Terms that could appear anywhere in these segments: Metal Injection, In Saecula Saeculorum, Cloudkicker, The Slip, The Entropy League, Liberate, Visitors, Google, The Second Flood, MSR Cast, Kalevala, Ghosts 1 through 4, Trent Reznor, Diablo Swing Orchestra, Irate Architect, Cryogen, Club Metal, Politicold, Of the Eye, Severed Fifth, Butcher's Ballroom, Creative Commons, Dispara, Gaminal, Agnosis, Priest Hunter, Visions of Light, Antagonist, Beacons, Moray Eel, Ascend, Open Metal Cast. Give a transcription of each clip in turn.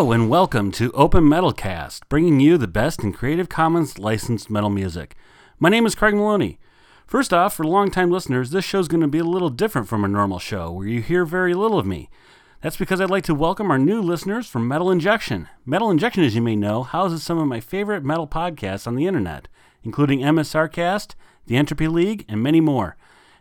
Hello and welcome to Open Metal Cast, bringing you the best in Creative Commons licensed metal music. My name is Craig Maloney. First off, for longtime listeners, this show's going to be a little different from a normal show where you hear very little of me. That's because I'd like to welcome our new listeners from Metal Injection. Metal Injection, as you may know, houses some of my favorite metal podcasts on the internet, including MSR Cast, The Entropy League, and many more.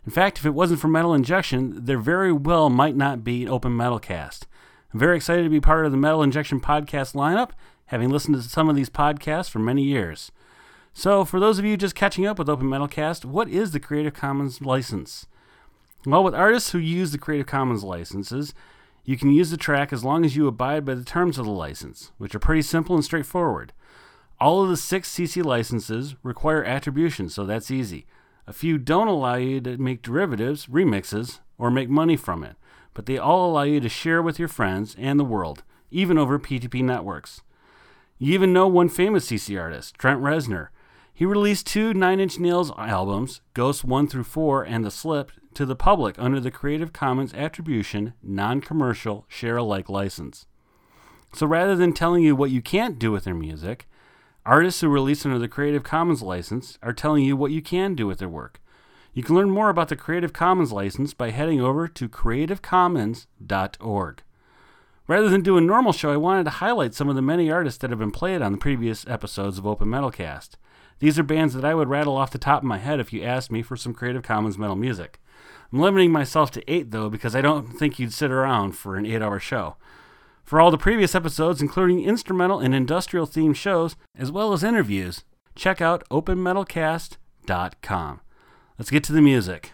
In fact, if it wasn't for Metal Injection, there very well might not be an Open Metal Cast. I'm very excited to be part of the Metal Injection podcast lineup, having listened to some of these podcasts for many years. So, for those of you just catching up with Open Metal Cast, what is the Creative Commons license? Well, with artists who use the Creative Commons licenses, you can use the track as long as you abide by the terms of the license, which are pretty simple and straightforward. All of the 6 CC licenses require attribution, so that's easy. A few don't allow you to make derivatives, remixes, or make money from it, but they all allow you to share with your friends and the world, even over P2P networks. You even know one famous CC artist, Trent Reznor. He released 2 Nine Inch Nails albums, Ghosts 1 through 4 and The Slip, to the public under the Creative Commons Attribution, Non-Commercial, Share-alike license. So rather than telling you what you can't do with their music, artists who release under the Creative Commons license are telling you what you can do with their work. You can learn more about the Creative Commons license by heading over to creativecommons.org. Rather than do a normal show, I wanted to highlight some of the many artists that have been played on the previous episodes of Open Metal Cast. These are bands that I would rattle off the top of my head if you asked me for some Creative Commons metal music. I'm limiting myself to 8, though, because I don't think you'd sit around for an 8-hour show. For all the previous episodes, including instrumental and industrial-themed shows, as well as interviews, check out openmetalcast.com. Let's get to the music.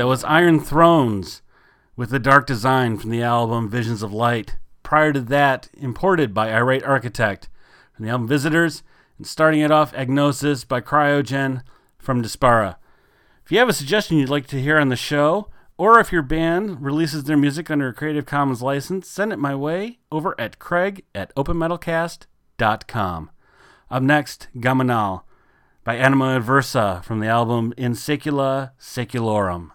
That was Iron Thrones with the dark design from the album Visions of Light. Prior to that, imported by Irate Architect from the album Visitors. And starting it off, Agnosis by Cryogen from Dispara. If you have a suggestion you'd like to hear on the show, or if your band releases their music under a Creative Commons license, send it my way over at craig@openmetalcast.com. Up next, Gaminal by Anima Adversa from the album In Saecula Saeculorum.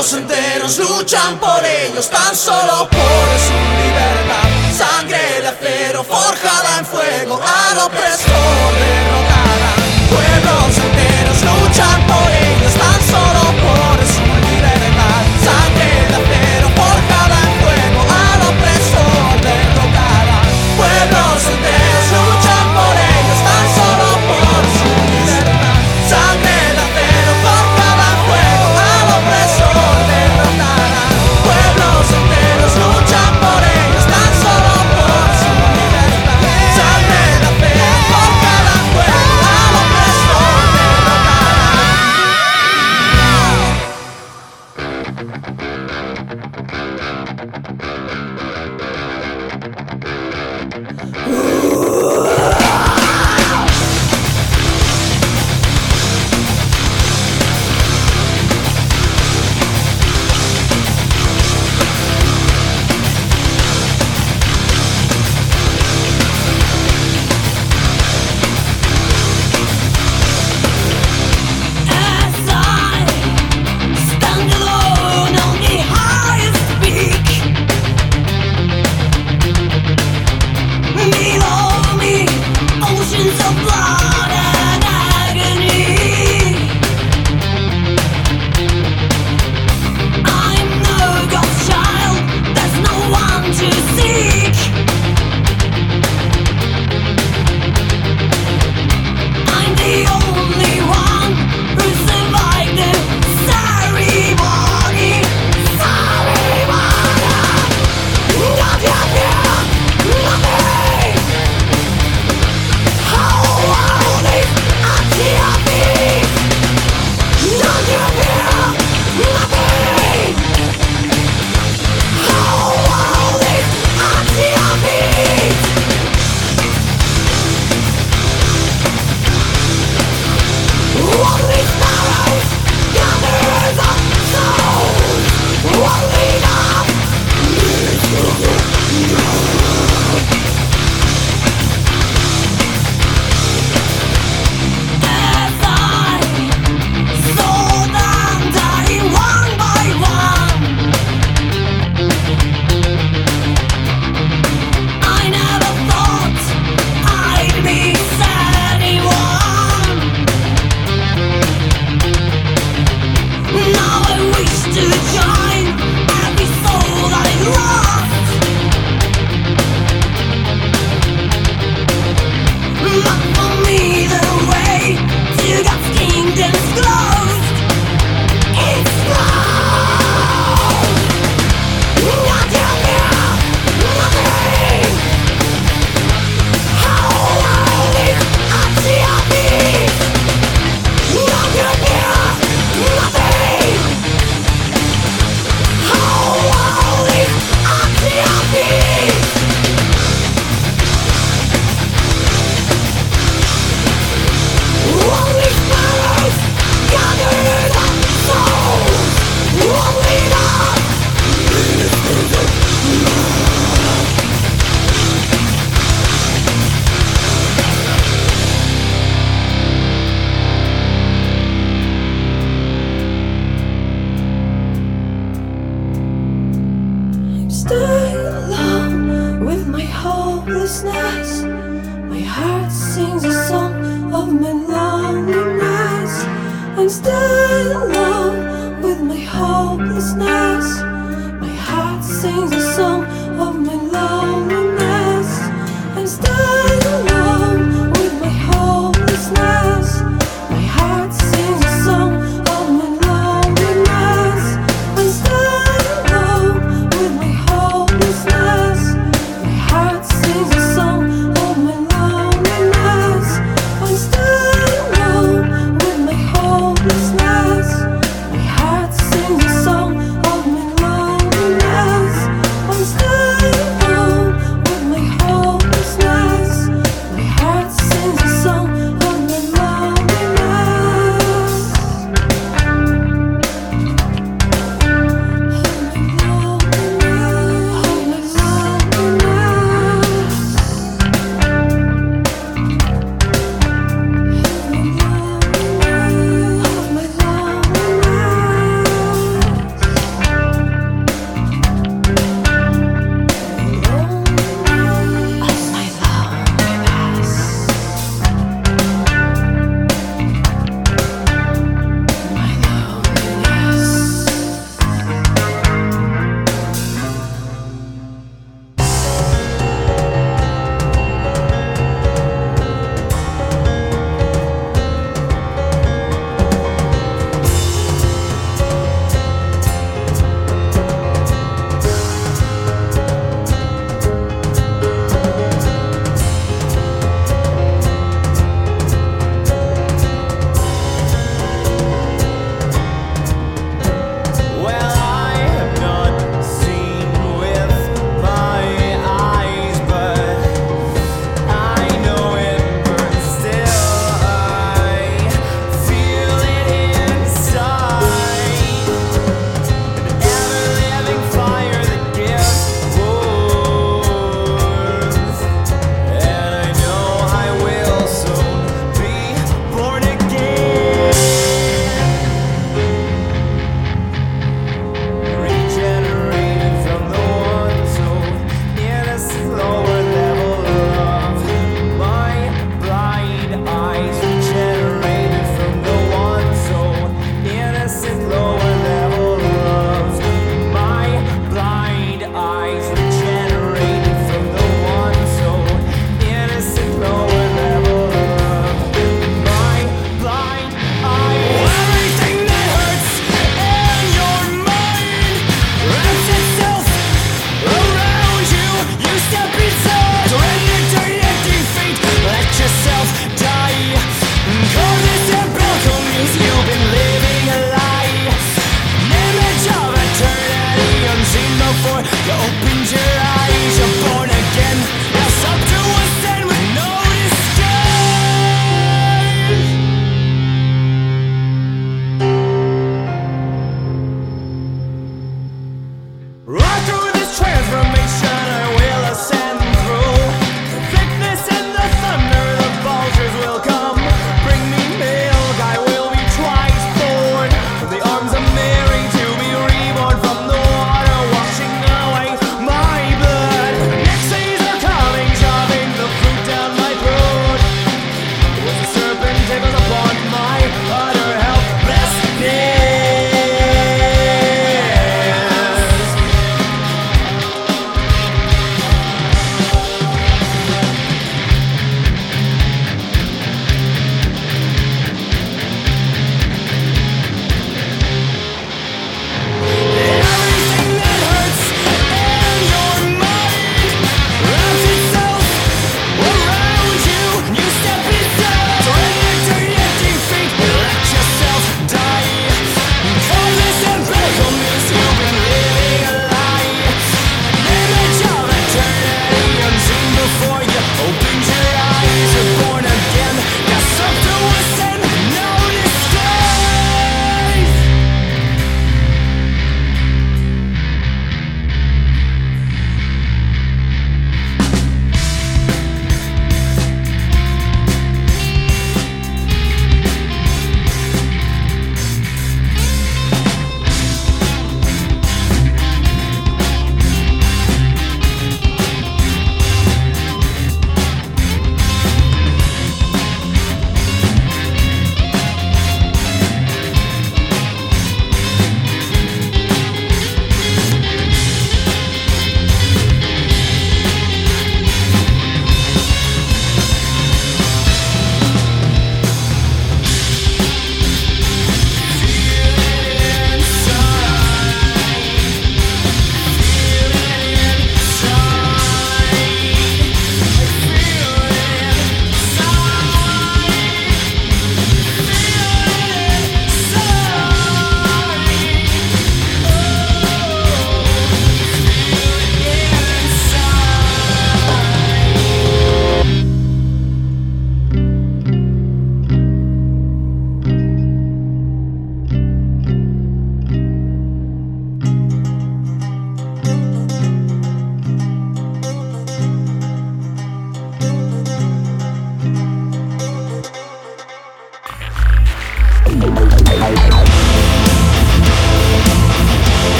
Mundos enteros luchan por ellos, tan solo por su libertad. Sangre de acero forjada en fuego, al opresor derrotada. Pueblos enteros luchan por ellos, tan solo por su libertad. Sangre de acero forjada en fuego, al opresor derrotada. Pueblos enteros luchan por ellos, tan solo por su libertad. Sangre de acero forjada en fuego, al opresor derrotada. Pueblos enteros luchan por ellos, tan solo por su libertad. Sangre de acero forjada en fuego, al opresor derrotada.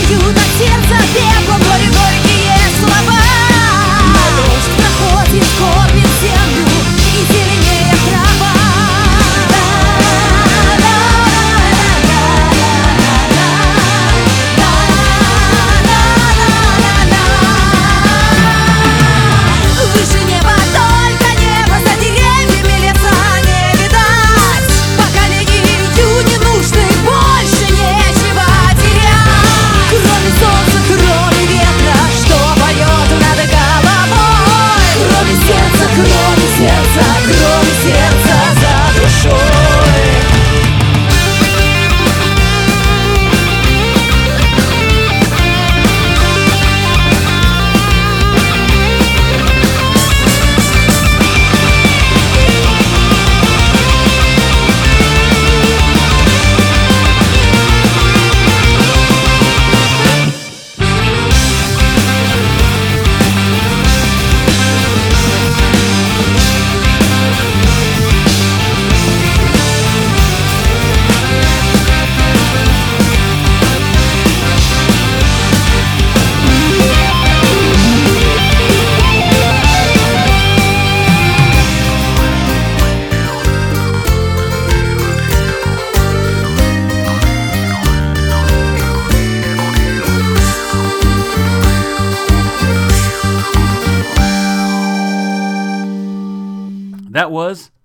падают от сердца бегло горе-горькие слова. Дождь проходит, кормит землю и зеленеет трава.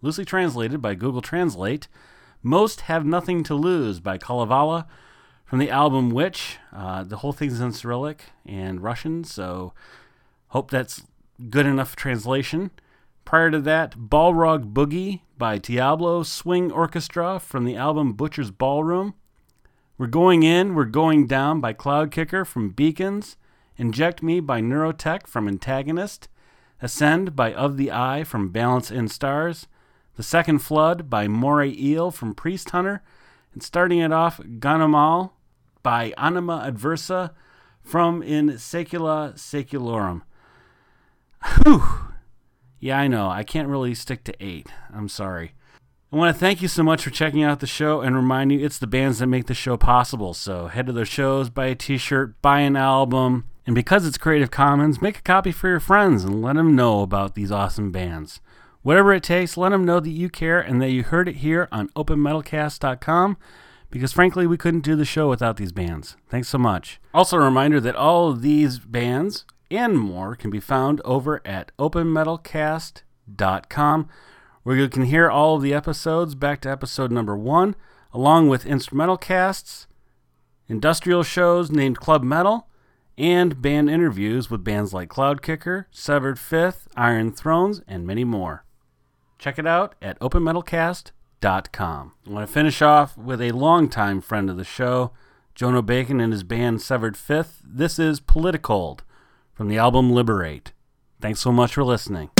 Loosely translated by Google Translate, Most Have Nothing to Lose by Kalevala from the album Witch. The whole thing's in Cyrillic and Russian, so hope that's good enough translation. Prior to that, Balrog Boogie by Diablo Swing Orchestra from the album Butcher's Ballroom. We're Going In, We're Going Down by Cloudkicker from Beacons. Inject Me by Neurotech from Antagonist. Ascend by Of the Eye from Balance in Stars. The Second Flood by Moray Eel from Priest Hunter. And starting it off, Gaminal by Anima Adversa from In Saecula Saeculorum. Whew. Yeah, I know. I can't really stick to 8. I'm sorry. I want to thank you so much for checking out the show and remind you it's the bands that make the show possible. So head to their shows, buy a t-shirt, buy an album. And because it's Creative Commons, make a copy for your friends and let them know about these awesome bands. Whatever it takes, let them know that you care and that you heard it here on OpenMetalCast.com, because frankly, we couldn't do the show without these bands. Thanks so much. Also a reminder that all of these bands and more can be found over at OpenMetalCast.com, where you can hear all of the episodes back to episode number 1, along with instrumental casts, industrial shows named Club Metal, and band interviews with bands like Cloudkicker, Severed Fifth, Iron Thrones, and many more. Check it out at openmetalcast.com. I want to finish off with a longtime friend of the show, Joan O'Bacon and his band Severed Fifth. This is Politicold from the album Liberate. Thanks so much for listening.